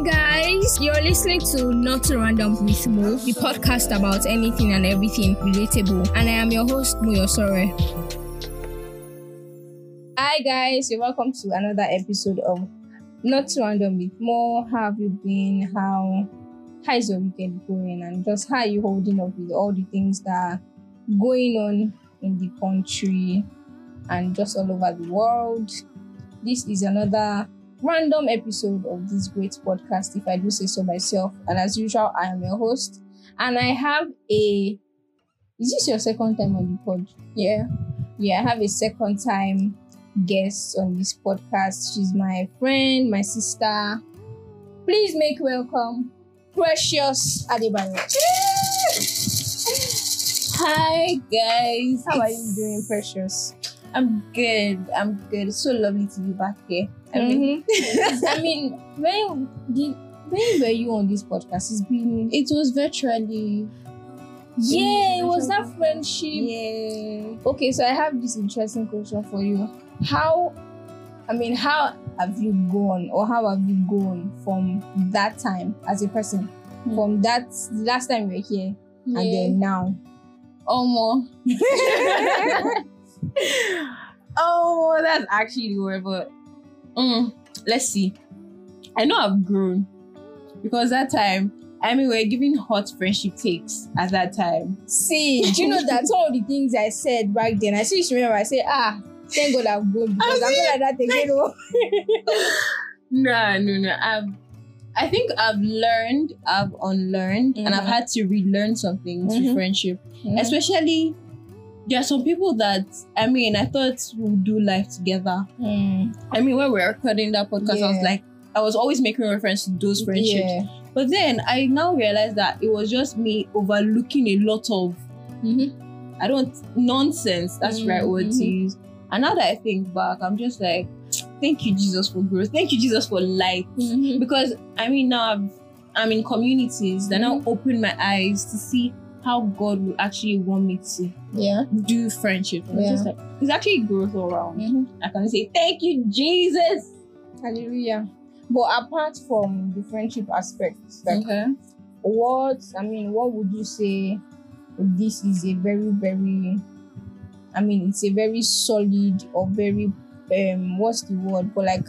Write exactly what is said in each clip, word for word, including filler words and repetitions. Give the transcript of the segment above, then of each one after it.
Hi guys, you're listening to Not So Random with Mo, the podcast about anything and everything relatable, and I am your host Mo Yosore. Hi guys, you're welcome to another episode of Not So Random with Mo. How have you been? How how is your weekend going? And just how are you holding up with all the things that are going on in the country and just all over the world? This is another random episode of this great podcast, if I do say so myself. And as usual, I am your host. And I have a... Is this your second time on the pod? Yeah. Yeah, I have a second time guest on this podcast. She's my friend, my sister. Please make welcome Precious Adebayo. Hi, guys. How are you doing, Precious? I'm good. I'm good. It's so lovely to be back here. I mean, mm-hmm. I mean, when did when were you on this podcast? It's been it was virtually. Yeah, it was that friendship. Yeah. Okay, so I have this interesting question for you. How, I mean, how have you gone, or how have you gone from that time as a person, mm-hmm. from that last time you were here, yeah. and then now? Oh, more. Oh, that's actually the word, but mm, let's see. I know I've grown, because that time, I mean, we're giving hot friendship takes at that time. See, do you know that some of the things I said back then, I still remember, I said, ah, thank God I've grown, because I mean, I'm not like that again. no, no, no. I've, I think I've learned, I've unlearned, mm-hmm. and I've had to relearn some things mm-hmm. with friendship, mm-hmm. especially. There are some people that, I mean, I thought we'll do life together. Mm. I mean, when we were recording that podcast, yeah. I was like, I was always making reference to those friendships. Yeah. But then I now realized that it was just me overlooking a lot of, mm-hmm. I don't, nonsense. That's mm-hmm. the right word mm-hmm. to use. And now that I think back, I'm just like, thank you, Jesus, for growth. Thank you, Jesus, for life. Mm-hmm. Because, I mean, now I've, I'm in communities that mm-hmm. now open my eyes to see how God would actually want me to yeah. do friendship. And yeah. it's, just like, it's actually growth all around. Mm-hmm. I can say, thank you, Jesus. Hallelujah. But apart from the friendship aspect, like okay. what, I mean, what would you say this is a very, very, I mean, it's a very solid or very, um, what's the word? But like,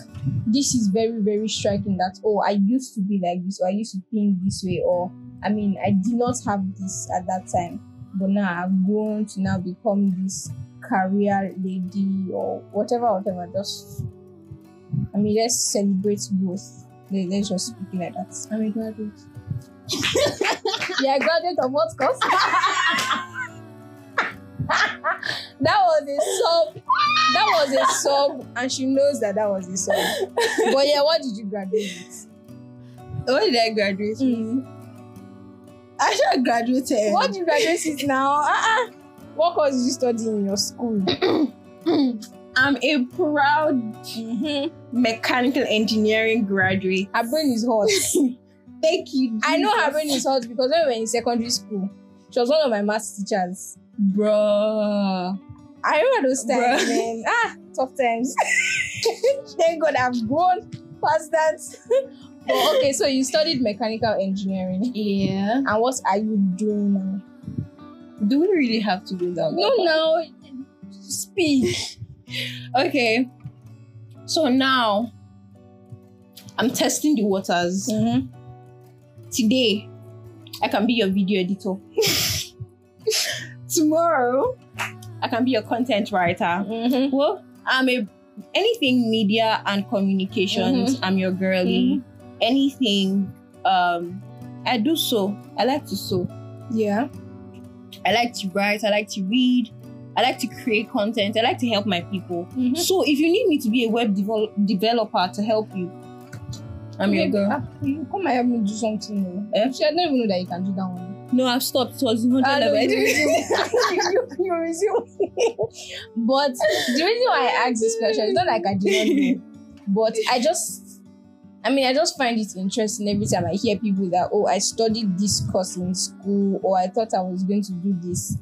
this is very, very striking that, oh, I used to be like this, or I used to think this way, or I mean, I did not have this at that time, but now I've grown to now become this career lady or whatever, whatever. Just, I mean, let's celebrate growth. Let's just speak like that. I'm a graduate. Yeah, graduate of what course? That was a sub. That was a sub, and she knows that that was a sub. But yeah, what did you graduate with? What did I graduate with? Mm-hmm. I should have graduated. What do you graduate with now? Uh-uh. What course did you study in your school? I'm a proud mm-hmm. mechanical engineering graduate. Her brain is hot. Thank you, Jesus. I know her brain is hot because when we were in secondary school, she was one of my maths teachers. Bruh. I remember those times, man. Ah, tough times. Thank God I've grown past that. Oh, okay, so you studied mechanical engineering. Yeah. And what are you doing now? Do we really have to do that? No, no. Speak. Okay. So now, I'm testing the waters. Mm-hmm. Today, I can be your video editor. Tomorrow, I can be your content writer. Mm-hmm. Well, I'm a... Anything media and communications, mm-hmm. I'm your girlie. Mm-hmm. Anything um I do so I like to sew. Yeah, I like to write, I like to read, I like to create content, I like to help my people. Mm-hmm. So if you need me to be a web devel- developer to help you, I'm yeah, your girl. Uh, you come and help me do something. eh? Actually, I don't even know that you can do that one. No, I've stopped. It was one hundred uh, no, you, you, you resume. But the reason why I asked this question is not like I did not know, but I just I mean, I just find it interesting every time I hear people that, oh, I studied this course in school, or I thought I was going to do this,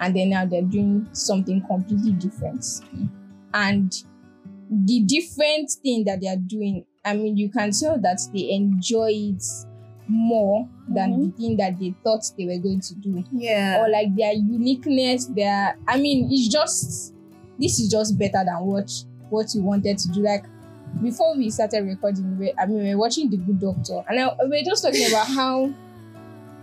and then now they're doing something completely different. Mm. And the different thing that they are doing I mean, you can tell that they enjoy it more than mm-hmm. the thing that they thought they were going to do. Yeah. Or like their uniqueness, their, I mean, it's just, this is just better than what, what you wanted to do. Like, before we started recording, we, I mean, we were watching The Good Doctor, and I, we were just talking about how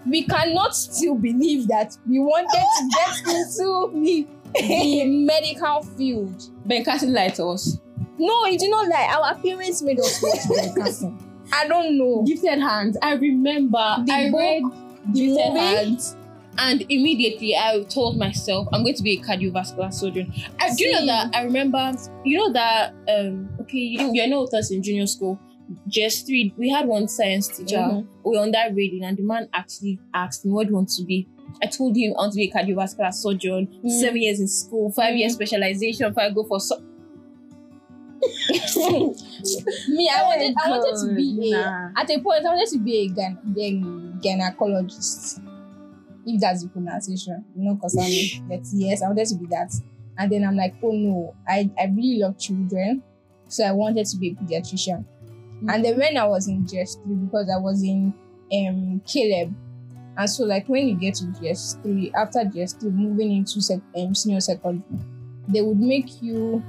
we cannot still believe that we wanted to get into the, the medical field. Ben Carson lied to us. No, he did not lie. Our parents made us watch Ben Carson. I don't know. Gifted Hands. I remember the I book, read the Gifted movie. Hands, and immediately I told myself I'm going to be a cardiovascular surgeon. I, do you know that? I remember. You know that? Um, okay, you, you know with us in junior school, J S three, we had one science teacher. Mm-hmm. We were on that reading, and the man actually asked me, "What do you want to be?" I told him, "I want to be a cardiovascular surgeon. Mm-hmm. Seven years in school, five mm-hmm. years specialization. If I go for..." So Me, I wanted, I wanted to be nah. a, at a point, I wanted to be a gyne, gynecologist, if that's the pronunciation, you know, because I'm that's, yes, I wanted to be that. And then I'm like, oh no, I, I really love children, so I wanted to be a pediatrician. Mm-hmm. And then when I was in G S three, because I was in um Caleb, and so like when you get to G S three, after G S three, moving into sec, um, senior secondary, they would make you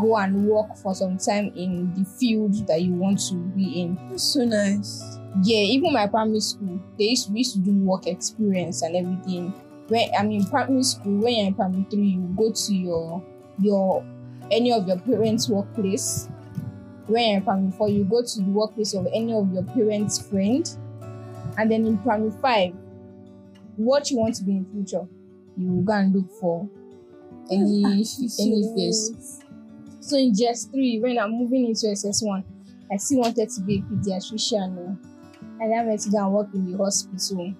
go and work for some time in the field that you want to be in. That's so nice. Yeah, even my primary school, they used to, we used to do work experience and everything. When I mean primary school, when you're in primary three, you go to your your any of your parents' workplace. When you're in primary four, you go to the workplace of any of your parents' friends. And then in primary five, what you want to be in the future, you go and look for any any place. So in G S three, when I'm moving into S S one, I still wanted to be a pediatrician, and I went to go and work in the hospital.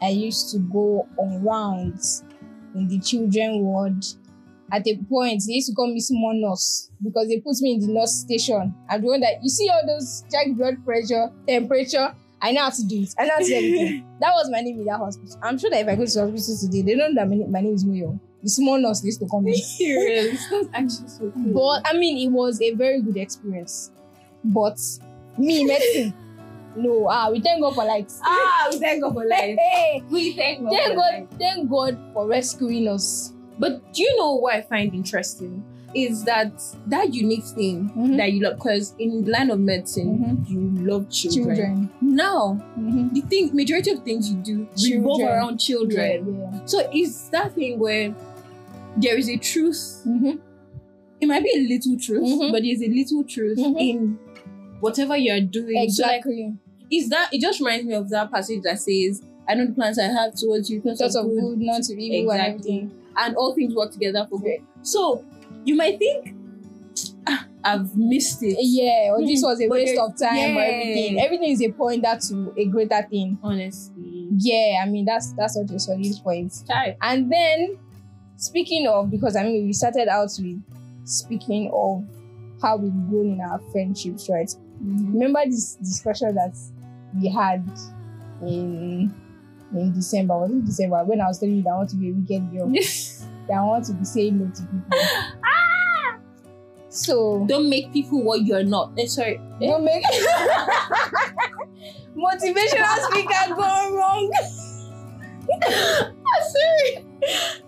I used to go on rounds in the children ward. At a point, they used to call me small nurse because they put me in the nurse station. I'm the one that, you see all those, check blood pressure, temperature, I know how to do it. I know how to do everything. That was my name in that hospital. I'm sure that if I go to the hospital today, they don't know that my name is Moyo. The small nurse used to come in. Serious. That's actually so cool. But I mean, it was a very good experience. But me, medicine. No, ah, we thank God for life. Ah, we thank God for life. Hey, we thank God. Thank God, thank God for rescuing us. But do you know what I find interesting? Is that that unique thing mm-hmm. that you love? Because in the line of medicine, mm-hmm. you love children. children. Now, mm-hmm. the thing, majority of things you do children. revolve around children. Yeah, yeah. So it's that thing where there is a truth. Mm-hmm. It might be a little truth, mm-hmm. but there's a little truth mm-hmm. in whatever you're doing. Exactly. So like, is that? It just reminds me of that passage that says, "I know the plans I have towards you, thoughts of good, not to evil." Exactly. And, and all things work together for good. So you might think, ah, I've missed it. Yeah, or this was a waste of time yeah. or everything. Everything is a pointer to a greater thing. Honestly. Yeah, I mean, that's that's such a solid point. Sorry. And then, speaking of, because I mean, we started out with speaking of how we've grown in our friendships, right? Mm-hmm. Remember this discussion that we had in, in December, was it December? When I was telling you that I want to be a wicked girl. That I want to be saying no to people. So don't make people what you're not. Eh, sorry. Eh? Don't make motivational speaker gone wrong. I'm sorry.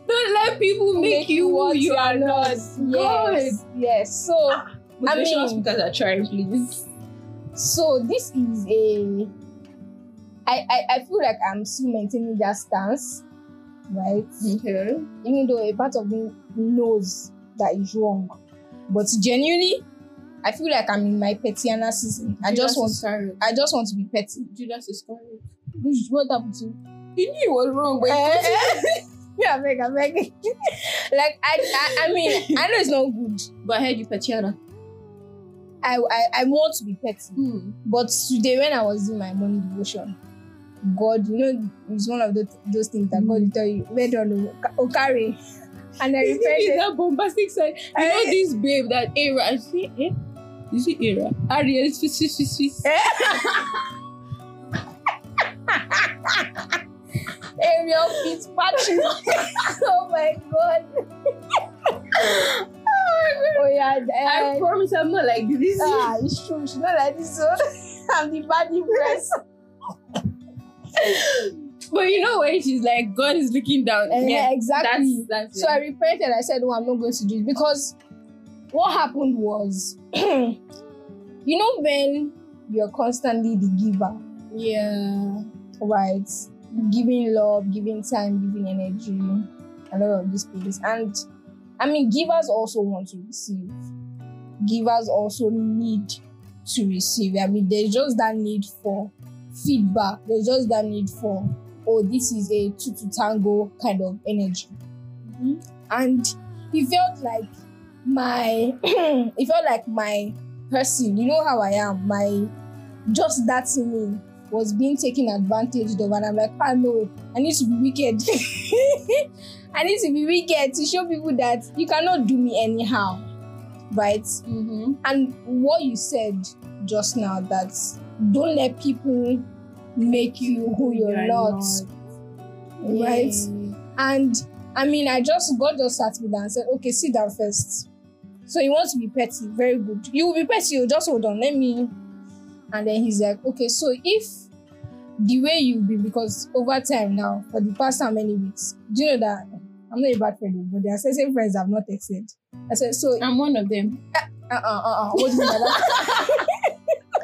Don't let people make, make you what you are not. Yes. Good. Yes. So ah, motivational I mean, speakers are trying, please. So this is a I, I, I feel like I'm still maintaining that stance. Right? Okay. Even though a part of me knows that is wrong. But genuinely, I feel like I'm in my pettiana season. Judas I just want, to, I just want to be petty. Judas is correct. What happened to you? You knew it was wrong, but yeah, I'm begging, I'm begging. Like I, I, I mean, I know it's not good, but I heard you pettiana. I, I, I want to be petty. Mm. But today, when I was doing my morning devotion, God, you know, it's one of the, those things that mm. God will tell you, wait on Okare. And I repented. That bombastic side. You uh, know this babe that era. I see, eh? You see era. Ariel, swiss, swiss, swiss, swiss. Ariel Fitzpatrick. Oh my God. Oh my God. Oh yeah, I promise I'm not like this. Ah, it's true. She's not like this. So I'm the bad impress. But you know when she's like, God is looking down. Uh, yeah, exactly. That's, that's so it. I repented. I said, "Oh, I'm not going to do it," because what happened was, you know, when you're constantly the giver. Yeah. Right. Giving love, giving time, giving energy, a lot of these things. And I mean, givers also want to receive. Givers also need to receive. I mean, there's just that need for feedback. There's just that need for, oh, this is a two to tango kind of energy. Mm-hmm. And it felt like my, it felt like my person, you know how I am, my, just that me was being taken advantage of, and I'm like, ah, oh, no, I need to be wicked. I need to be wicked to show people that you cannot do me anyhow, right? Mm-hmm. And what you said just now, that don't let people make you who you're, you're not, not. Right? Yeah. And I mean, I just, God just sat me down and said, okay, sit down first. So you want to be petty, very good. You will be petty, you just hold on, let me. And then he's like, okay, so if the way you've been, because over time now, for the past how many weeks, do you know that I'm not a bad friend, but there are certain friends I've not texted. I said, so I'm one of them. Uh uh uh uh. What do you mean by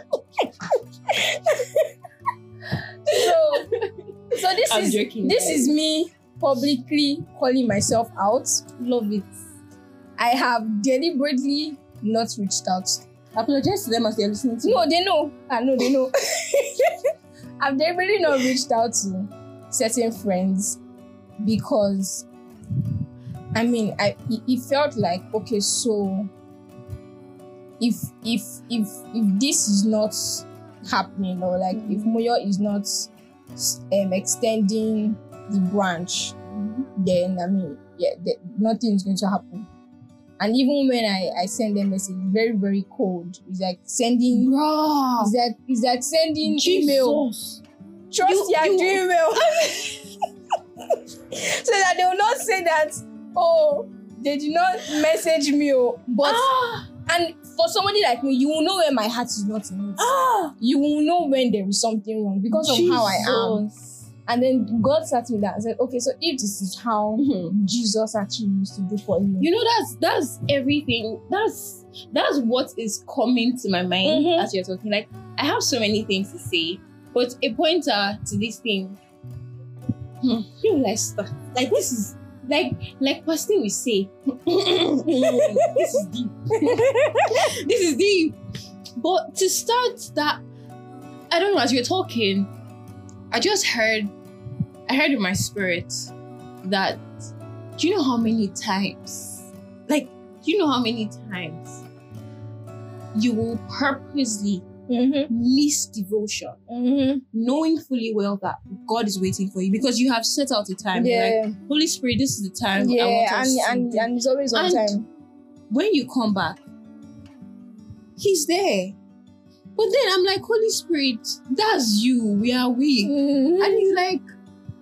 that? so, so this I'm is joking, this right? is me publicly calling myself out. Love it. I have deliberately not reached out. Apologize to them as they are listening to. No, me. They know. I know they know. I've deliberately not reached out to certain friends because, I mean, I it felt like, okay, so if if if if this is not happening, or like mm-hmm. if Moyo is not um, extending the branch, mm-hmm. then I mean, yeah, the, nothing is going to happen. And even when I, I send a message, very very cold. It's like sending. Bruh. It's like it's like sending Jesus. Email. Trust you, your you. Email, so that they will not say that. Oh, they did not message me. Oh, but. Ah. And for somebody like me, you will know when my heart is not in it. Ah. You will know when there is something wrong because Jesus. Of how I am. And then God sat me down and said, okay, so if this is how mm-hmm. Jesus actually used to do for you. You know, that's that's everything. That's that's what is coming to my mind mm-hmm. as you're talking. Like, I have so many things to say, but a pointer to this thing. Hmm. You know, like, stuff. Like, this is... Like, like Pastey will say, this is deep. This is deep. But to start that, I don't know, as you're talking, I just heard, I heard in my spirit that, do you know how many times, like, do you know how many times you will purposely mm-hmm. miss devotion, mm-hmm. knowing fully well that God is waiting for you because you have set out a time. Yeah. Like, Holy Spirit, this is the time. Yeah, I want us and, to and, and it's always on and time. When you come back, He's there. But then I'm like, Holy Spirit, that's you. We are weak. Mm-hmm. And He's like,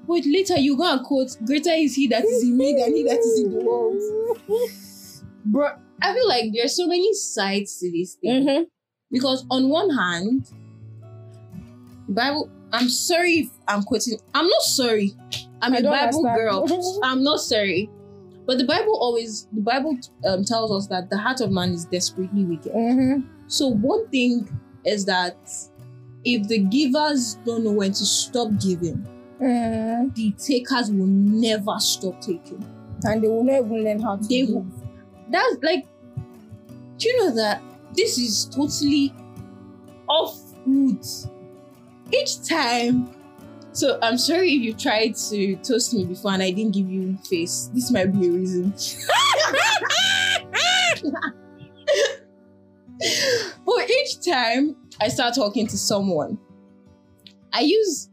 but later you go and quote, greater is He that is in me than He that is in the world. Bro, I feel like there's so many sides to this thing. Mm-hmm. Because on one hand, the Bible, I'm sorry if I'm quoting. I'm not sorry. I'm I a Bible girl. I'm not sorry. But the Bible always, the Bible um, tells us that the heart of man is desperately wicked. Mm-hmm. So one thing is that if the givers don't know when to stop giving, mm-hmm. the takers will never stop taking. And they will never learn how to they give. Will. That's like, do you know that? This is totally off route. Each time, so I'm sorry if you tried to toast me before and I didn't give you face. This might be a reason. But each time I start talking to someone, I use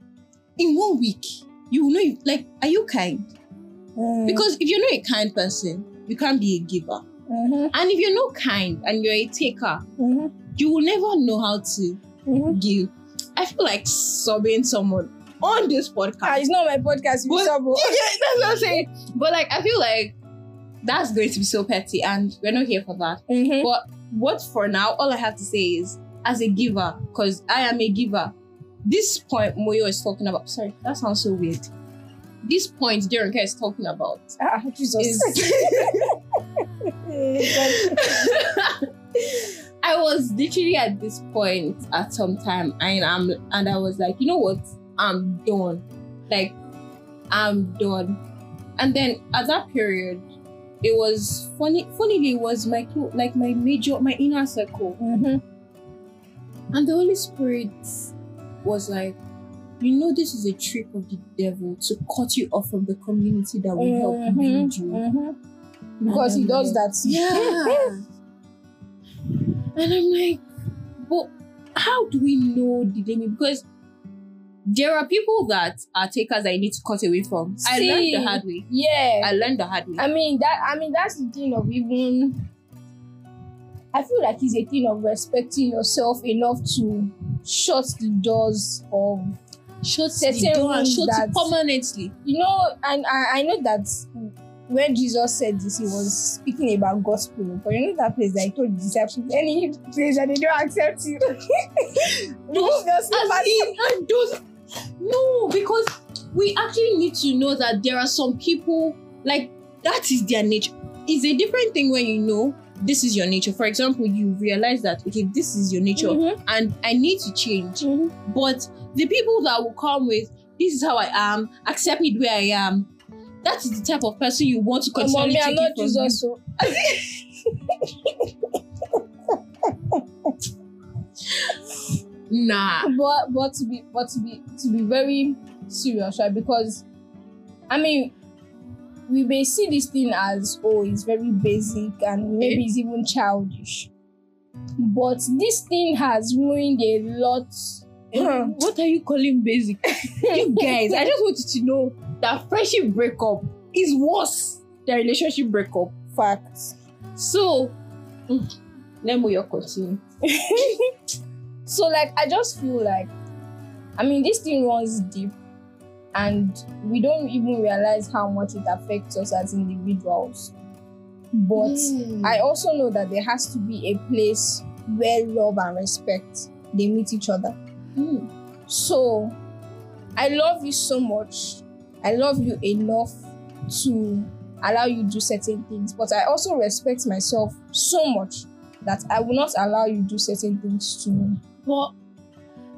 in one week. You know, like, are you kind? Mm. Because if you're not a kind person, you can't be a giver. Mm-hmm. And if you're not kind and you're a taker, mm-hmm. you will never know how to mm-hmm. give. I feel like subbing someone on this podcast. Ah, it's not my podcast. But, yeah, that's what I'm saying. But like, I feel like that's going to be so petty, and we're not here for that. Mm-hmm. But what for now, all I have to say is, as a giver, because I am a giver, this point Moyo is talking about, sorry, that sounds so weird. This point Derenka is talking about ah, Jesus. Is, I was literally at this point at some time, and I'm and I was like, you know what? I'm done. Like, I'm done. And then at that period, it was funny. Funnily, it was my like my major, my inner circle, mm-hmm. and the Holy Spirit was like, you know, this is a trick of the devil to cut you off from the community that will help mm-hmm. build you. Mm-hmm. Because he does like, that. Yeah. And I'm like, but how do we know the enemy? Because there are people that are takers that you need to cut away from. See, I learned the hard way. Yeah. I learned the hard way. I mean, that. I mean, that's the thing of even... I feel like it's a thing of respecting yourself enough to shut the doors of... Shut the door and shut it permanently. You know, and I, I know that when Jesus said this, he was speaking about gospel. But you know that place that he told the disciples, any place that they don't accept you. Those, as in, and those, no, because we actually need to know that there are some people, like, that is their nature. It's a different thing when you know this is your nature. For example, you realize that, okay, this is your nature, mm-hmm. and I need to change. Mm-hmm. But the people that will come with, this is how I am, accept me the way I am, that is the type of person you want to continue to keep from me. So. Nah. But but to be but to be to be very serious, right? Because I mean, we may see this thing as, oh, it's very basic and maybe it's even childish. But this thing has ruined a lot. Huh. What are you calling basic? You guys, I just want you to know that friendship breakup is worse than relationship breakup. Facts. So, mm, let me continue. So, like, I just feel like, I mean, this thing runs deep, and we don't even realize how much it affects us as individuals. But mm. I also know that there has to be a place where love and respect, they meet each other. Mm. So, I love you so much. I love you enough to allow you to do certain things. But I also respect myself so much that I will not allow you to do certain things to me. But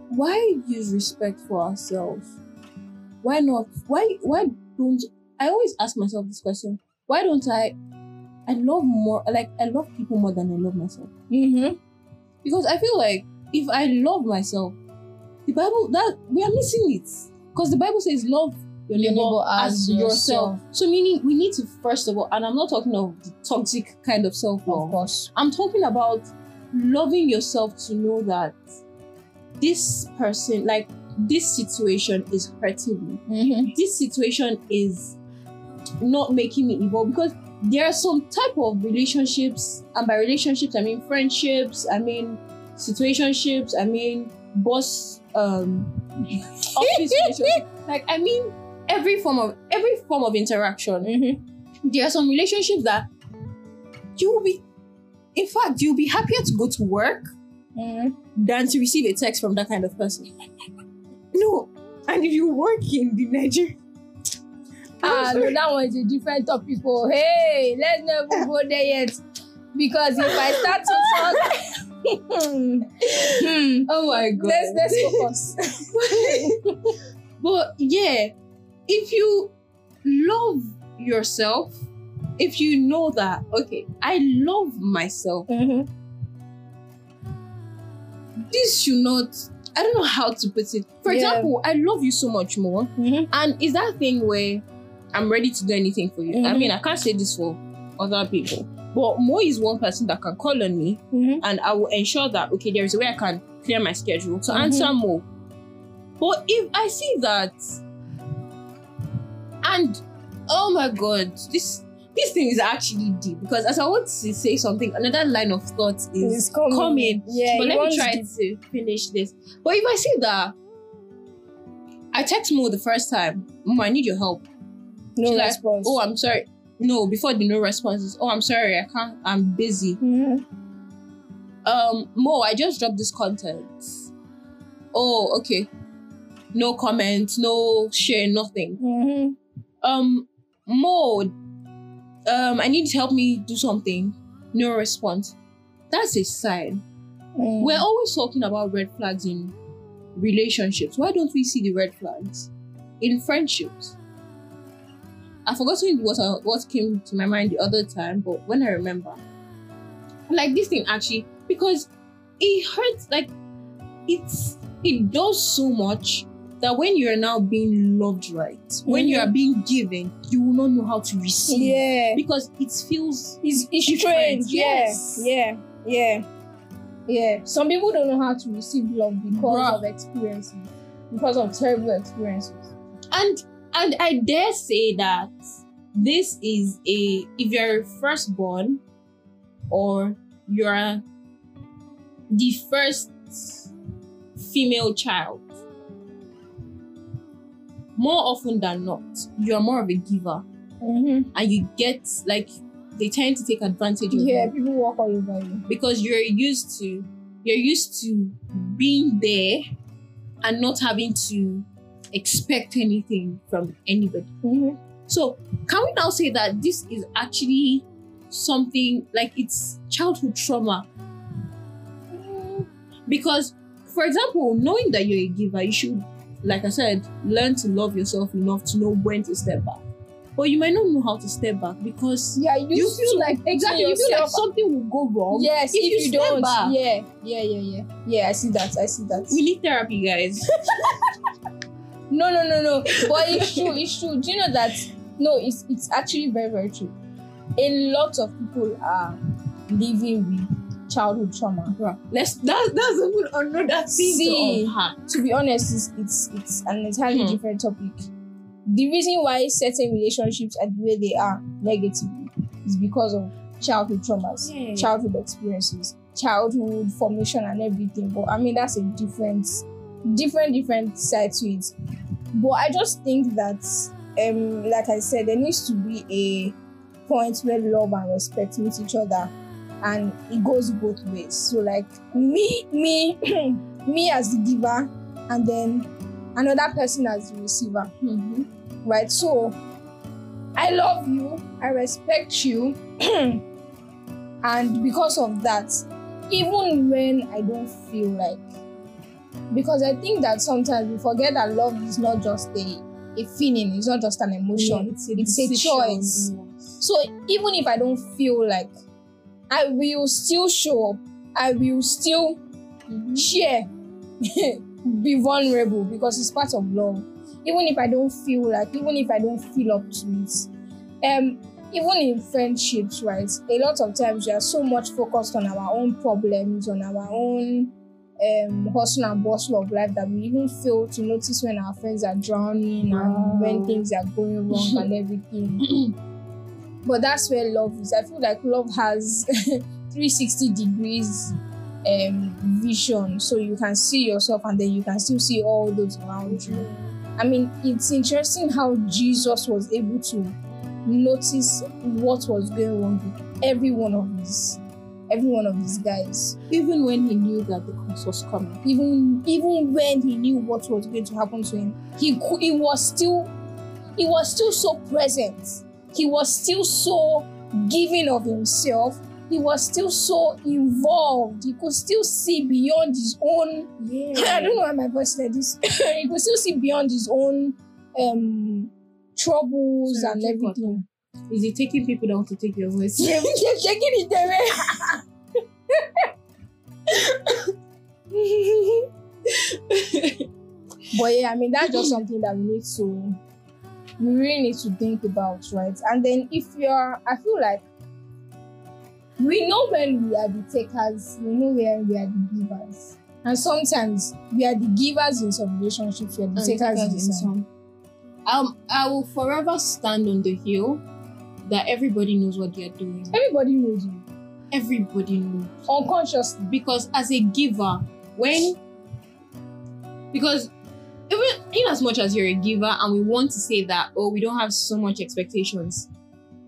why use respect for ourselves? Why not? Why why don't... I always ask myself this question. Why don't I... I love more... Like, I love people more than I love myself. Mm-hmm. Because I feel like if I love myself, the Bible, that we are missing it, because the Bible says love your neighbor, neighbor as yourself. yourself. So meaning we need to, first of all, and I'm not talking of the toxic kind of self-love. Of course. I'm talking about loving yourself to know that this person, like this situation is hurting me. Mm-hmm. This situation is not making me evolve, because there are some type of relationships, and by relationships, I mean friendships, I mean situationships, I mean boss, um, office relationship. Like, I mean, every form of every form of interaction. Mm-hmm. There are some relationships that you will be, in fact, you'll be happier to go to work mm-hmm. than to receive a text from that kind of person. No, and if you work in the Nigeria, ah, no, that one is a different topic. Oh, hey, let's never go there yet, because if I start to talk. hmm. Oh my god, let's, let's focus. But yeah, if you love yourself, if you know that, okay, I love myself, mm-hmm. this should not, I don't know how to put it. For yeah. example, I love you so much more, mm-hmm. and it's that thing where I'm ready to do anything for you. Mm-hmm. I mean, I can't say this for other people, but Mo is one person that can call on me, mm-hmm. and I will ensure that, okay, there is a way I can clear my schedule to mm-hmm. answer Mo. But if I see that, and oh my god, this this thing is actually deep, because as I want to say something, another line of thought is coming. coming. Yeah, but let me try to finish this. But if I see that, I text Mo the first time, Mo, I need your help. No response. Like, oh, I'm sorry. No, before the no responses. Oh, I'm sorry, I can't, I'm busy. Mm-hmm. Um, Mo, I just dropped this content. Oh, okay. No comment, no share, nothing. Mm-hmm. Um, Mo, um, I need you to help me do something. No response. That's a sign. Mm. We're always talking about red flags in relationships. Why don't we see the red flags in friendships? I've forgotten what, I, what came to my mind the other time, but when I remember, like this thing actually, because it hurts, like it's, it does so much that when you're now being loved right, mm-hmm. when you are being given, you will not know how to receive. Yeah. Because it feels it's, it's strange. Yes. Yeah. Yeah. Yeah. Some people don't know how to receive love because Bruh. of experiences, because of terrible experiences. And and I dare say that this is a, if you're firstborn or you're the first female child, more often than not, you're more of a giver. Mm-hmm. And you get, like, they tend to take advantage of you. Yeah, people walk all over you. Because you're used to, you're used to being there and not having to expect anything from anybody. Mm-hmm. So, can we now say that this is actually something, like, it's childhood trauma? Because, for example, knowing that you're a giver, you should, like I said, learn to love yourself enough to know when to step back. But you might not know how to step back because yeah, you, you feel like exactly you feel like something will go wrong. Yes, if, if you, you step don't. Back. Yeah, yeah, yeah, yeah. Yeah, I see that. I see that. We need therapy, guys. no, no, no, no. But it's true. It's true. Do you know that? No, it's it's actually very, very true. A lot of people are living with childhood trauma. Right. Let's that that's even another thing. See, to be honest, it's it's, it's an entirely hmm. different topic. The reason why certain relationships are the way they are negatively is because of childhood traumas, yeah. childhood experiences, childhood formation and everything. But I mean, that's a different, different, different side to it. But I just think that, um, like I said, there needs to be a point where love and respect meet each other, and it goes both ways. So like me, me, me as the giver, and then another person as the receiver. Mm-hmm. Right? So, I love you, I respect you, and because of that, even when I don't feel like, because I think that sometimes we forget that love is not just a, a feeling, it's not just an emotion, yeah, it's, a, it's a choice. Yes. So, even if I don't feel like, I will still show up, I will still mm-hmm. share, be vulnerable, because it's part of love. Even if I don't feel like, even if I don't feel up to it. Um, even in friendships, right, a lot of times we are so much focused on our own problems, on our own um, hustle and bustle of life that we even fail to notice when our friends are drowning wow. and when things are going wrong and everything. But that's where love is. I feel like love has three hundred sixty degrees um, vision, so you can see yourself and then you can still see all those around you. I mean, it's interesting how Jesus was able to notice what was going on with every one of these, every one of these guys. Even when he knew that the curse was coming, even even when he knew what was going to happen to him, he he was still, he was still so present. He was still so giving of himself. He was still so involved. He could still see beyond his own. Yeah. I don't know why my voice like this. He could still see beyond his own um, troubles so and everything. What? Is he taking people down to take your voice? Yeah, we keep taking it away. But yeah, I mean, that's just something that we need to, we really need to think about, right? And then if you're, I feel like, we know when we are the takers, we know when we are the givers. And sometimes we are the givers in some relationships, we are the and takers in some. Um, I will forever stand on the hill that everybody knows what they are doing. Everybody knows you. Everybody knows. Unconsciously. Because as a giver, when... Because even in as much as you're a giver and we want to say that, oh, we don't have so much expectations,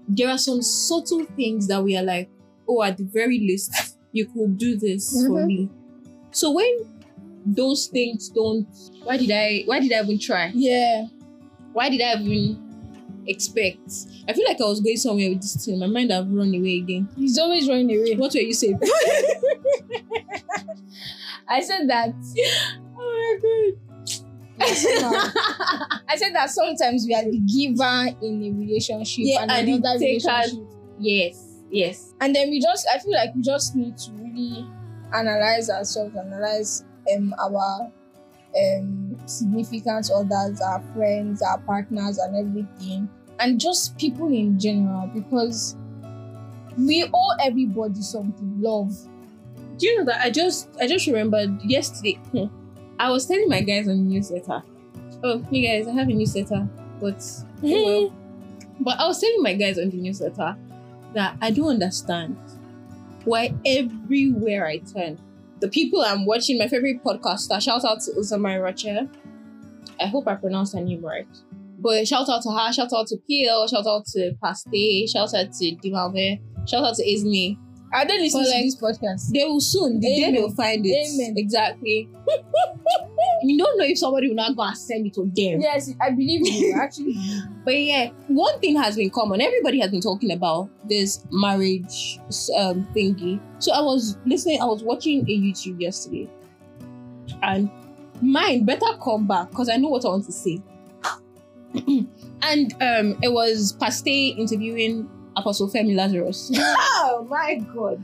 there are some subtle things that we are like, oh, at the very least, you could do this mm-hmm. for me. So when those things don't, why did I, why did I even try? Yeah. Why did I even expect? I feel like I was going somewhere with this thing. My mind have run away again. It's always running away. What were you saying? I said that. Oh my God. I said that sometimes we are the giver in a relationship yeah, and another relationship. Yes, yes. And then we just, I feel like we just need to really analyze ourselves, analyze um, our um, significant others, our friends, our partners, and everything, and just people in general, because we owe everybody something, love. Do you know that I just, I just remembered yesterday. I was telling my guys on the newsletter. Oh, you guys, I have a newsletter, but well. But I was telling my guys on the newsletter that I don't understand why everywhere I turn, the people I'm watching, my favorite podcaster, shout out to Uzumari Rache. I hope I pronounced her name right. But shout out to her, shout out to P L, shout out to Pastey, shout out to Divalve, shout out to Izni. I don't listen but to like, this podcast. They will soon. The day they will find it. Amen. Exactly. You don't know if somebody will not go and send it to them. Yes, I believe you, actually. But yeah, one thing has been common. Everybody has been talking about this marriage um, thingy. So I was listening, I was watching a YouTube yesterday. And mine better come back because I know what I want to say. And um, it was Pastey interviewing Apostle Femi Lazarus. Oh my God.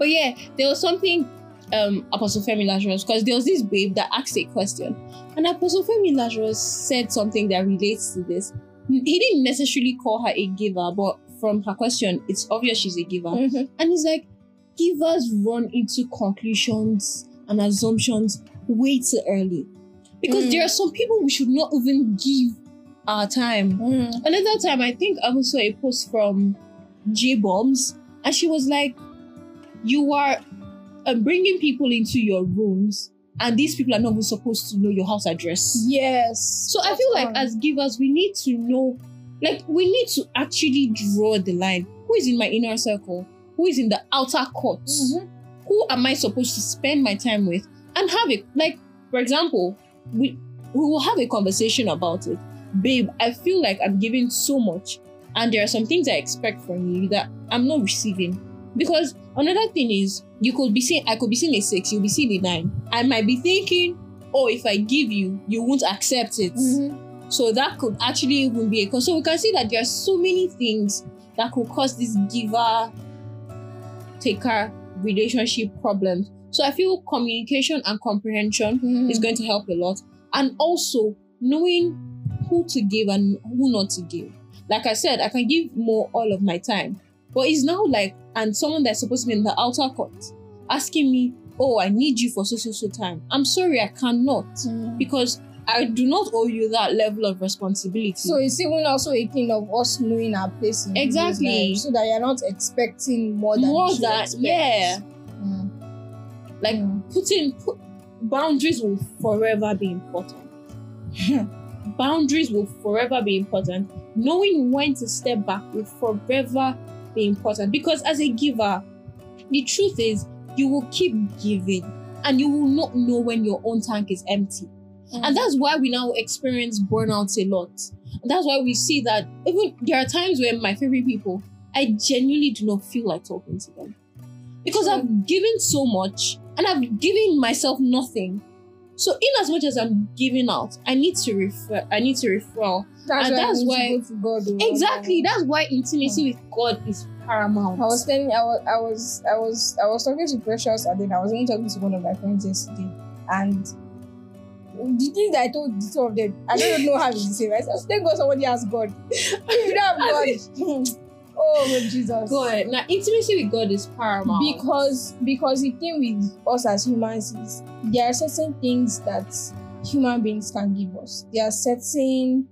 But yeah, there was something um, Apostle Femi Lazarus, because there was this babe that asked a question. And Apostle Femi Lazarus said something that relates to this. He didn't necessarily call her a giver, but from her question, it's obvious she's a giver. Mm-hmm. And he's like, givers run into conclusions and assumptions way too early. Because mm. there are some people we should not even give our time. Mm. Another time, I think I also saw a post from J-Bombs, and she was like, you are uh, bringing people into your rooms and these people are not even supposed to know your house address. Yes. So I feel fun. Like as givers, we need to know, like we need to actually draw the line. Who is in my inner circle? Who is in the outer court? Mm-hmm. Who am I supposed to spend my time with? And have it, like, for example, we, we will have a conversation about it. Babe, I feel like I'm giving so much and there are some things I expect from you that I'm not receiving. Because another thing is, you could be saying, I could be seeing a six, you'll be seeing a nine. I might be thinking, oh, if I give you, you won't accept it. Mm-hmm. So that could actually even be a cause. So we can see that there are so many things that could cause this giver-taker relationship problems. So I feel communication and comprehension mm-hmm. is going to help a lot. And also knowing who to give and who not to give. Like I said, I can give more all of my time, but it's now like, and someone that's supposed to be in the outer court asking me, oh, I need you for so so so time. I'm sorry, I cannot mm. because I do not owe you that level of responsibility. So it's even also a thing of us knowing our place in exactly life, so that you're not expecting more than more you that expect. Yeah mm. like mm. putting put, boundaries will forever be important. Boundaries will forever be important. Knowing when to step back will forever be important, because as a giver, the truth is you will keep giving and you will not know when your own tank is empty. Mm-hmm. And that's why we now experience burnout a lot. And that's why we see that even there are times where my favorite people, I genuinely do not feel like talking to them because mm-hmm. I've given so much and I've given myself nothing. So in as much as I'm giving out, I need to refer. I need to refer. That's and why that's why to go to God the exactly. That's why intimacy yeah. with God is paramount. I was telling, I was, I was, I was, I was talking to Precious Adebayo. I was only talking to one of my friends yesterday, and the thing that I told the two of them, I don't know how to say. I said, "Thank God somebody has God. You don't have God." Oh Jesus! God, now intimacy with God is paramount, because because the thing with us as humans is there are certain things that human beings can give us. There are certain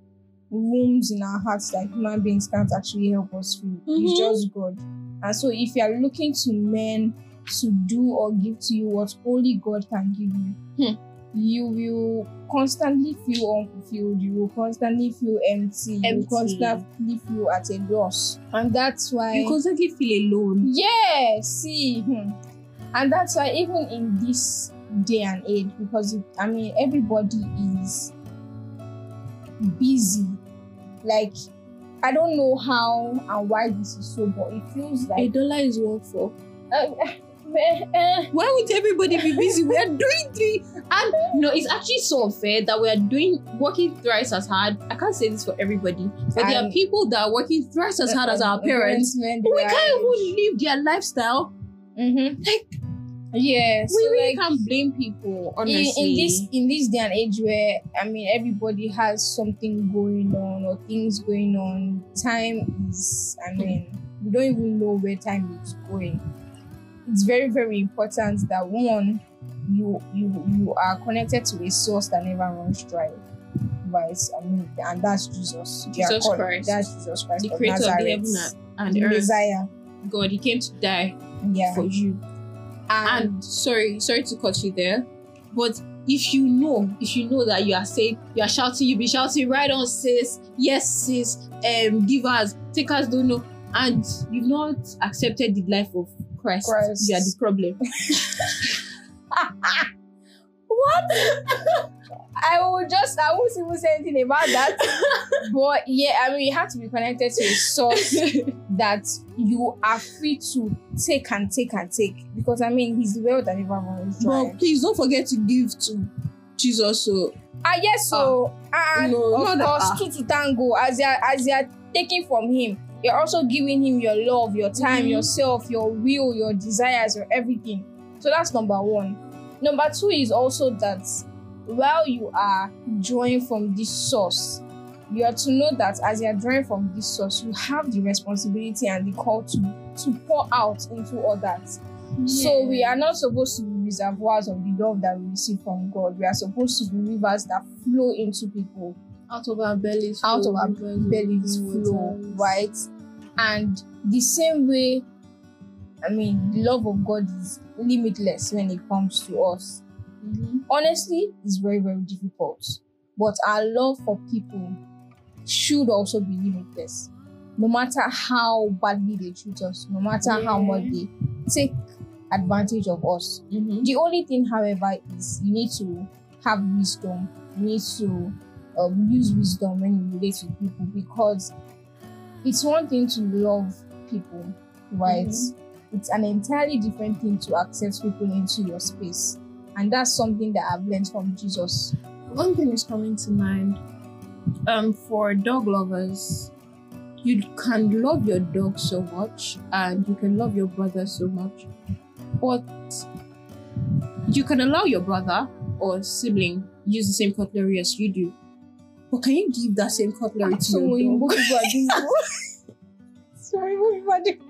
wounds in our hearts that human beings can't actually help us feel. Mm-hmm. It's just God, and so if you are looking to men to do or give to you what only God can give you, hmm. you will constantly feel unfulfilled, you will constantly feel empty, empty. You will constantly feel at a loss. And that's why... You constantly feel alone. Yeah, see. Hmm. And that's why even in this day and age, because, it, I mean, everybody is busy. Like, I don't know how and why this is so, but it feels like... A dollar is worth for... Um, why would everybody be busy? We are doing three, and no, it's actually so unfair that we are doing working thrice as hard. I can't say this for everybody, but and there are people that are working thrice as hard as our parents, but we can't even live their lifestyle. Mm-hmm. Like, yes, we so really like, can't blame people. Honestly, in, in this in this day and age where I mean everybody has something going on or things going on, time is. I mean, we don't even know where time is going. It's very, very important that one, you you you are connected to a source that never runs dry, right? I mean, and that's Jesus. Jesus Christ. That's Jesus Christ, the creator of the heaven and the earth. Messiah. God, he came to die yeah. for you. And, and sorry, sorry to cut you there, but if you know, if you know that you are saved, you are shouting, you be shouting, right on, sis, yes, sis, um, givers, takers don't know, and you've not accepted the life of Christ, Christ. You are the problem. What? I will just, I won't even say anything about that. But yeah, I mean, you have to be connected to a source that you are free to take and take and take. Because I mean, he's the well that never runs dry. But please don't forget to give to Jesus. So. Ah, yes, so. Ah. And no, of course, two to tango, as they are, as they are taking from him. You're also giving him your love, your time, mm. yourself, your will, your desires, your everything. So that's number one. Number two is also that while you are drawing from this source, you are to know that as you are drawing from this source, you have the responsibility and the call to, to pour out into others. Yeah. So we are not supposed to be reservoirs of the love that we receive from God. We are supposed to be rivers that flow into people. Out of our bellies out flow, of our bellies flow, right? And the same way, I mean, the love of God is limitless when it comes to us. Mm-hmm. Honestly, it's very, very difficult. But our love for people should also be limitless. No matter how badly they treat us, no matter yeah. how much they take advantage of us. Mm-hmm. The only thing, however, is you need to have wisdom. You need to Um, use wisdom when you relate with people, because it's one thing to love people, right? Mm-hmm. It's an entirely different thing to accept people into your space, and that's something that I've learned from Jesus. One thing is coming to mind. Um, for dog lovers, you can love your dog so much, and you can love your brother so much, but you can allow your brother or sibling use the same cutlery as you do. But can you give that same cutlery to your dog? Sorry, what people are doing?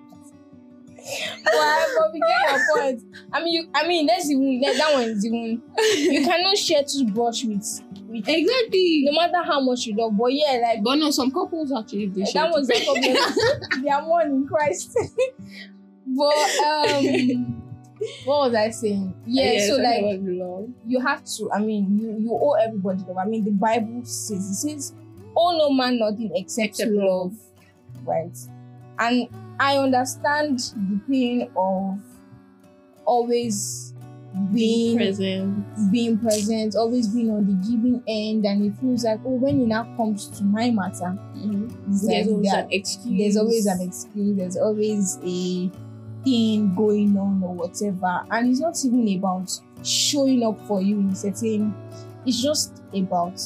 Well, but we get your point. I mean, you, I mean, that's even that, that one is even. You cannot share toothbrush with, with exactly. No matter how much you love, but yeah, like. But no, some couples actually they share. That was the problem. They are one in Christ. But um. What was I saying? Yeah, yes, so like you have to, I mean, you, you owe everybody love. I mean, the Bible says, it says, owe no man nothing except, except love. love. Right? And I understand the pain of always being, being present, being present, always being on the giving end, and it feels like, oh, when it now comes to my matter, mm-hmm. there's, there's always that, an excuse. There's always an excuse. There's always a thing going on or whatever, and it's not even about showing up for you in a certain, it's just about,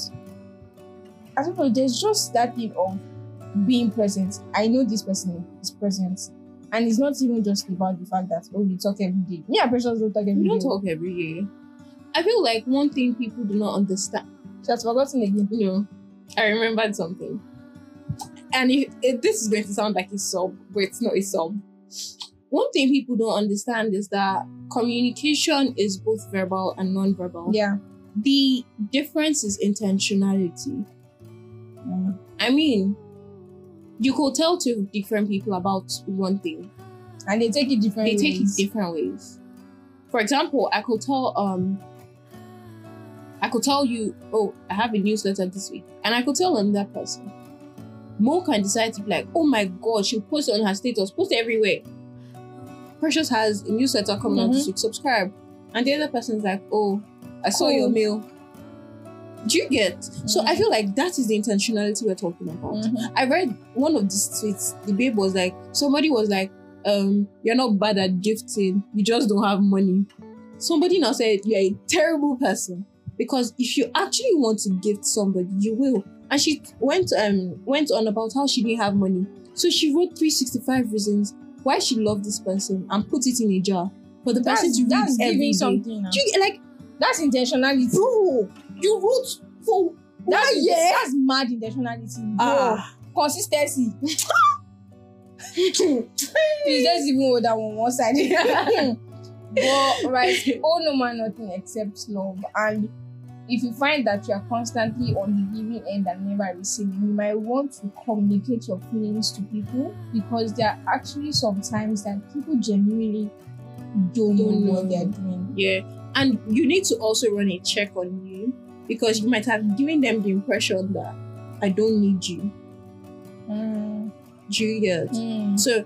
I don't know, there's just that thing of being present. I know this person is present, and it's not even just about the fact that, oh, we talk every day. Me and Precious don't talk every day. We don't talk every day. I feel like one thing people do not understand. She has forgotten again. No, I remembered something, and if, if this is going to sound like a sub, but it's not a sub. One thing people don't understand is that communication is both verbal and non-verbal. Yeah. The difference is intentionality. Yeah. I mean, you could tell two different people about one thing. And they take it different they ways. They take it different ways. For example, I could tell um could tell you, oh, I have a newsletter this week. And I could tell another person. Mo can decide to be like, oh my God, she'll post it on her status, post it everywhere. Precious has a newsletter coming mm-hmm. out this week, subscribe. And the other person's like, oh, I saw cool. your mail. Do you get? Mm-hmm. So I feel like that is the intentionality we're talking about. Mm-hmm. I read one of these tweets, the babe was like, somebody was like, um, you're not bad at gifting, you just don't have money. Somebody now said, you're a terrible person. Because if you actually want to gift somebody, you will. And she went um went on about how she didn't have money. So she wrote three hundred sixty-five reasons why she loved this person and put it in a jar for the that's, person to read every day. Something now. You, like, that's intentionality. Bro, you wrote for that's, yeah. that's mad intentionality. Bro. Ah. Consistency. Please, that's even what that one was said. But, right, all no man, nothing except love. And if you find that you are constantly on the giving end and never receiving, you might want to communicate your feelings to people, because there are actually sometimes that people genuinely don't, don't know what they're doing. Yeah. And you need to also run a check on you, because you might have given them the impression that I don't need you. Mm. Do you get? Mm. So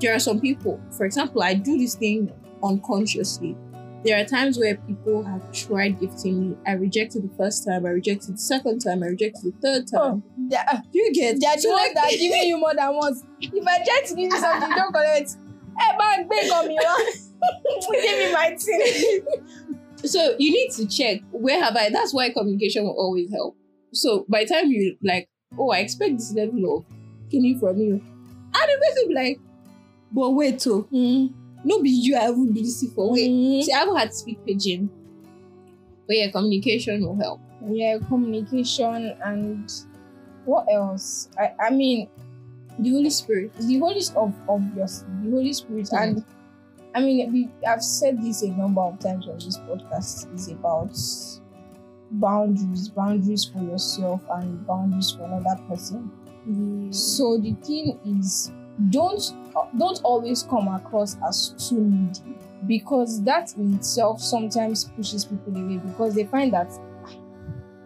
there are some people, for example, I do this thing unconsciously. There are times where people have tried gifting me. I rejected the first time, I rejected the second time, I rejected the third time. Oh, yeah. You get they are the ones that are giving you more than once. If I try to give you something, don't collect. Hey, bang, beg on me, huh? Give me my thing. So you need to check, where have I? That's why communication will always help. So by the time you like, oh, I expect this level of killing from you, and the person be like, but wait, too. Mm-hmm. No, be you, I won't do this for wait. Mm-hmm. See, I haven't had to speak pigeon. But yeah, communication will help. Yeah, communication and what else? I, I mean, the Holy Spirit. The Holy of obviously the Holy Spirit. Mm-hmm. And I mean, we, I've said this a number of times on this podcast, is about boundaries, boundaries for yourself and boundaries for another person. Mm-hmm. So the thing is, don't don't always come across as too needy, because that in itself sometimes pushes people away, because they find that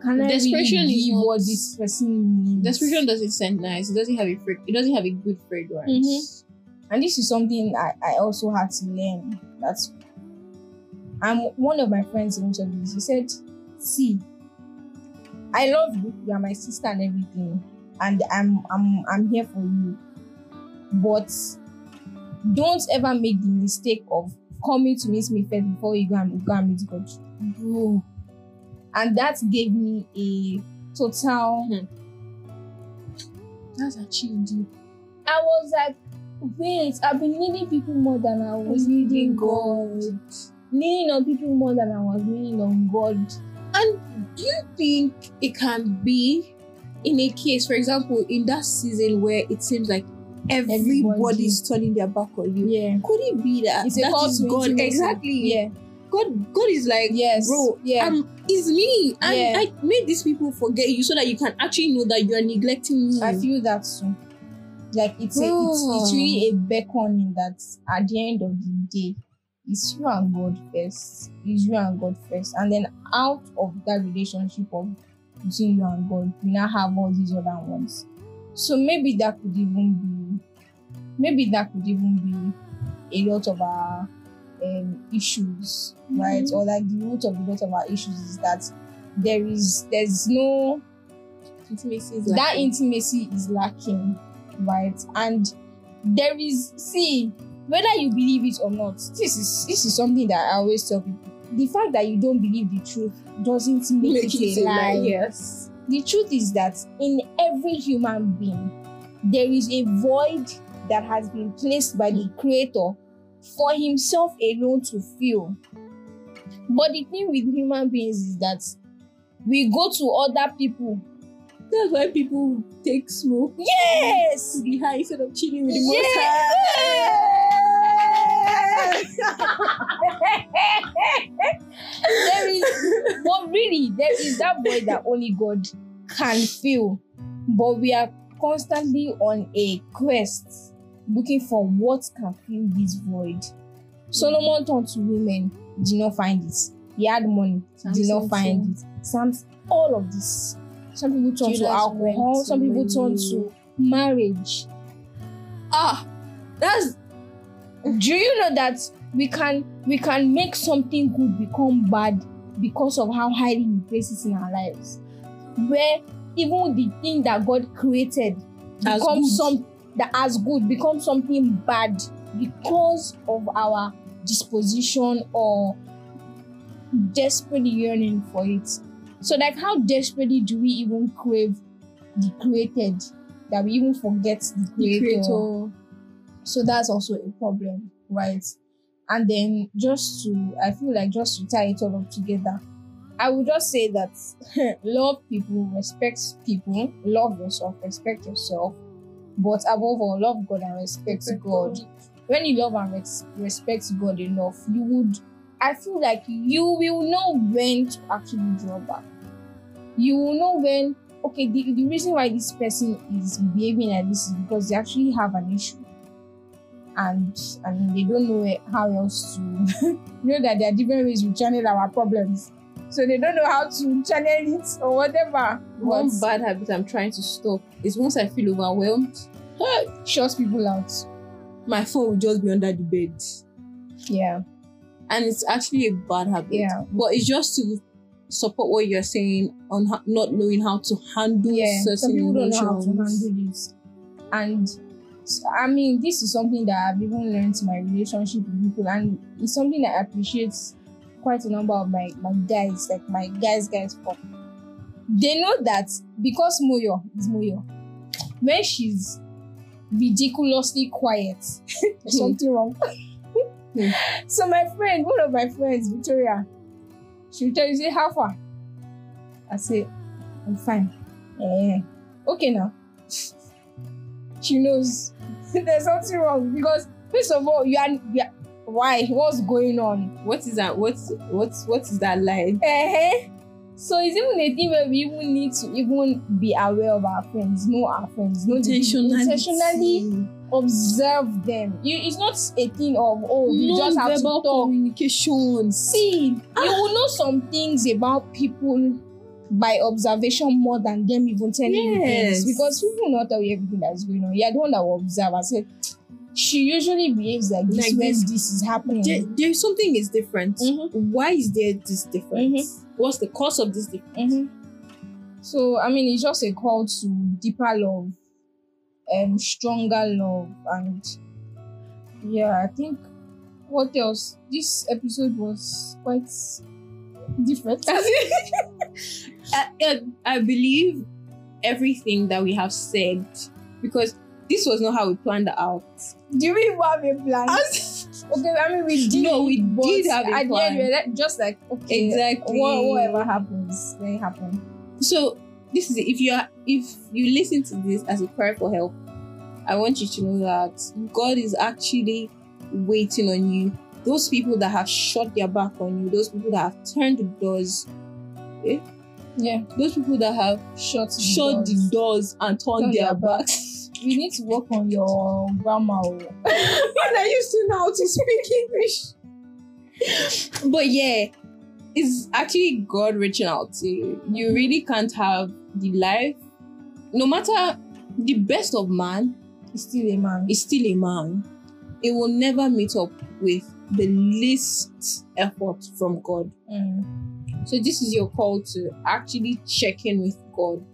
can I desperation really give what this person needs? Desperation doesn't scent nice. It doesn't have a frig- it doesn't have a good fragrance. Mm-hmm. And this is something I, I also had to learn. That's and one of my friends in interviews, he said, "See, I love you. You are my sister and everything, and I'm I'm I'm here for you." But don't ever make the mistake of coming to meet me first before you go and, go and meet God. Bro. And that gave me a total... Hmm. That's actually deep. I was like, wait, I've been needing people more than I was needing God. God. Leaning on people more than I was leaning on God. And do you think it can be in a case, for example, in that season where it seems like Everybody's Everybody. turning their back on you. Yeah. Could it be that it's that is God? Intimacy. Exactly. Yeah. God. God is like, yes, bro. Yeah. Um, it's me. And yeah. I made these people forget you so that you can actually know that you are neglecting me. I feel that too. Like it's a, it's, it's really a beckoning that at the end of the day, it's you and God first. It's you and God first, and then out of that relationship of between you and God, you now have all these other ones. So maybe that could even be, maybe that could even be a lot of our um, issues, mm-hmm. right? Or like the root of a lot of our issues is that there is, there's no intimacy. Is that intimacy is lacking, right? And there is, see, whether you believe it or not, this is this is something that I always tell people: the fact that you don't believe the truth doesn't make, make it a lie. lie. Yes. The truth is that in every human being, there is a void that has been placed by the Creator for himself alone to fill. But the thing with human beings is that we go to other people. That's why people take smoke. Yes! Be high instead of chilling with the Most High. Yes! There is, but really, there is that void that only God can fill. But we are constantly on a quest looking for what can fill this void. Solomon turned to women, did not find it. He had money, Samson did not find it. Some, all of this. Some people turn Judas to alcohol, some people turn to marriage. Ah, that's. Do you know that we can we can make something good become bad because of how highly He places in our lives? Where even the thing that God created as becomes good. some that as good becomes something bad because of our disposition or desperate yearning for it. So, like, how desperately do we even crave the created that we even forget the creator? The creator. So that's also a problem, right? And then just to, I feel like just to tie it all up together, I would just say that love people, respect people, love yourself, respect yourself, but above all, love God and respect, respect God. God. When you love and res respect God enough, you would, I feel like you will know when to actually draw back. You will know when, okay, the, the reason why this person is behaving like this is because they actually have an issue. And I mean, they don't know how else to, you know that there are different ways we channel our problems. So they don't know how to channel it or whatever. One but, bad habit I'm trying to stop is once I feel overwhelmed, shuts people out. My phone will just be under the bed. Yeah. And it's actually a bad habit. Yeah. But it's just to support what you're saying on not knowing how to handle yeah, certain some people emotions. Don't know how to handle it. And I mean, this is something that I've even learned in my relationship with people, and it's something that I appreciate quite a number of my, my guys, like my guys, guys. Pop. They know that because Moyo is Moyo, when she's ridiculously quiet, there's something wrong. So my friend, one of my friends, Victoria, she'll tell you, say, how far? I say, I'm fine. Yeah. Okay now. She knows there's something wrong because first of all, you are, you are why? What's going on? What is that? What's what's what is that line? Uh-huh. So it's even a thing where we even need to even be aware of our friends, know our friends, know intentionally, intentionally observe them. You, it's not a thing of oh, you no just have to talk. Communication. See, ah. You will know some things about people by observation more than them even telling you things, because people will not tell you everything that's going on. You are the one that will observe. I said she usually behaves like this like when this, this is happening. There, there something is different. Mm-hmm. Why is there this difference? Mm-hmm. What's the cause of this difference? Mm-hmm. So I mean, it's just a call to deeper love, um, stronger love, and yeah, I think what else? This episode was quite different. I, I, I believe everything that we have said, because this was not how we planned out. Do we have a plan? Okay, I mean we did. No, we did have a plan. At the end, just like okay, exactly. What, whatever happens, let it happen. So this is it. if you are if you listen to this as a prayer for help, I want you to know that God is actually waiting on you. Those people that have shut their back on you, those people that have turned the doors, eh? yeah, those people that have shut the shut doors. the doors and turned, turned their, their backs. You need to work on your grammar. When I used to know how to speak English, but yeah, it's actually God reaching out to you. You really can't have the life, no matter the best of man, it's still a man. It's still a man. It will never meet up with the least effort from God. Mm. So this is your call to actually check in with God,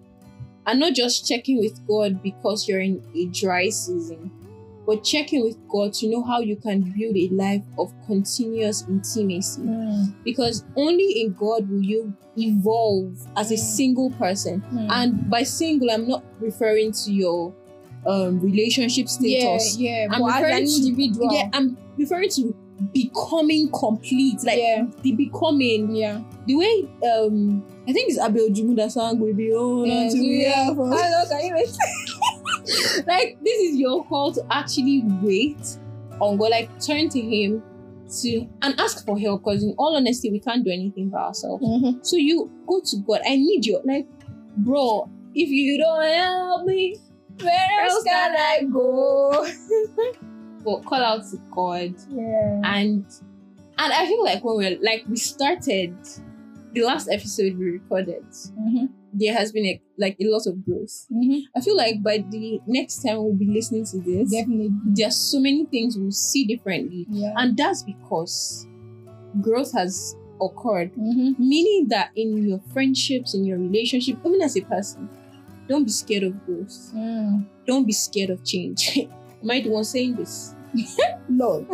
and not just checking with God because you're in a dry season, but checking with God to know how you can build a life of continuous intimacy. Mm. Because only in God will you evolve as mm. a single person. Mm. And by single, I'm not referring to your um relationship status. Yeah, yeah. I'm referring to individual. Yeah, I'm referring to becoming complete, like yeah. the becoming. Yeah. The way um I think it's Abel Jumuda sang will be on yeah, to me. Yeah. Like, this is your call to actually wait on God, like turn to Him to and ask for help, because in all honesty we can't do anything by ourselves. Mm-hmm. So you go to God. I need you. Like, bro, if you don't help me, where else can I go? But call out to God, yeah. and And I feel like when we're like we started the last episode we recorded, mm-hmm. there has been a, like a lot of growth. Mm-hmm. I feel like by the next time we'll be listening to this, definitely there are so many things we'll see differently, yeah. and that's because growth has occurred. Mm-hmm. Meaning that in your friendships, in your relationship, even as a person, don't be scared of growth. Mm. Don't be scared of change. Am I the one saying this? Lord.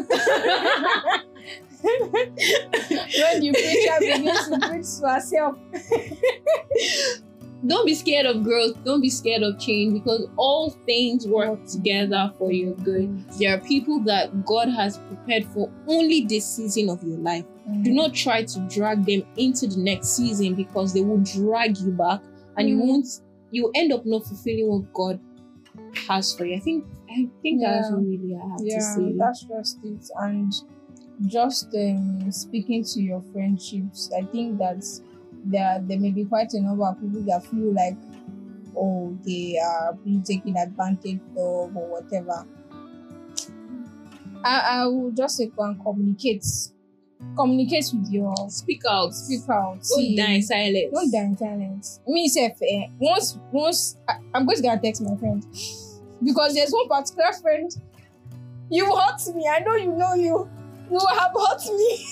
When you preacher begins to preach to herself. Don't be scared of growth. Don't be scared of change, because all things work together for your good. There are people that God has prepared for only this season of your life. Mm-hmm. Do not try to drag them into the next season, because they will drag you back, and mm-hmm. you won't. You end up not fulfilling what God has for you. I think. I think yeah. that's really I have yeah, to say. Yeah, that's just it. And just um, speaking to your friendships, I think that there there may be quite a number of people that feel like, oh, they are being taken advantage of or whatever. I I will just say go and communicate. Communicate with your speak out. Speak out. Don't die in silence. Don't die in silence. Me self, eh, once once I, I'm going to go and text my friend, because there's one particular friend. You hurt me. I know you know you. You have hurt me.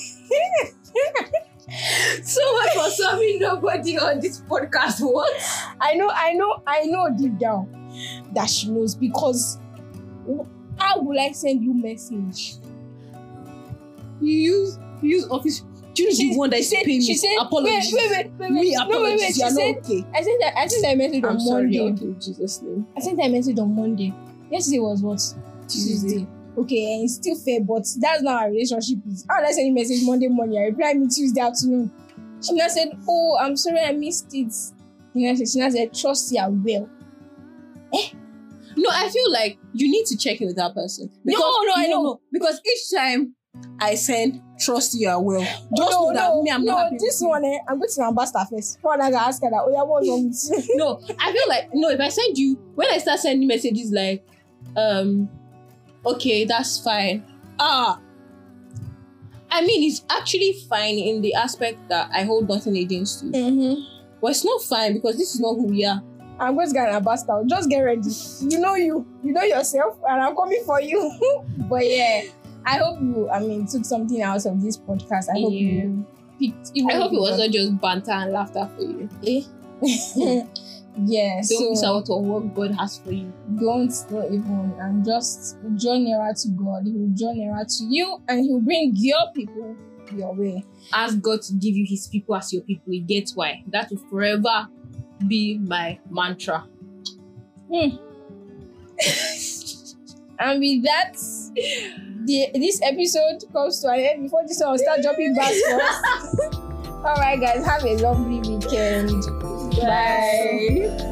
So much for serving nobody on this podcast. What? I know, I know, I know deep down that she knows, because how will I send you message? You use you use office. Do you know she, the one that is said, paying me? Said, apologies. Wait, wait, wait, wait. Me no, apologies. You are not okay. I sent that. I sent that message I'm on sorry, Monday. Okay, Jesus name. I sent that message on Monday. Yesterday was what? Tuesday. Tuesday. Okay, and it's still fair, but that's not our relationship is. How did I send a message Monday morning? I replied me Tuesday afternoon. She now said, oh, I'm sorry I missed it. You know, she now said, trust you well. Eh? No, I feel like you need to check in with that person. Because, no, no, I know. No, because each time I send, trust you are well. Just no, know that no, me, I'm no, not happy. No, this one, eh, I'm going to ambassador first. Before I ask her that, oh yeah, what's wrong with you? No, I feel like, no, if I send you, when I start sending messages like, um, okay, that's fine. Ah, I mean, it's actually fine in the aspect that I hold nothing against you. Mm-hmm. But it's not fine, because this is not who we are. I'm going to get an ambassador. Just get ready. You know you. You know yourself, and I'm coming for you. But yeah, I hope you, I mean, took something out of this podcast. I hope yeah. you picked... I hope it was not just banter and laughter for you. Eh? Yeah, don't so miss out on what God has for you. Don't, not even, and just draw nearer to God. He will draw nearer to you, and He will bring your people your way. Ask God to give you His people as your people. You get why? That will forever be my mantra. Hmm. And with that, the, this episode comes to an end before this one will start dropping back for us. All right, guys, have a lovely weekend. Bye. Bye.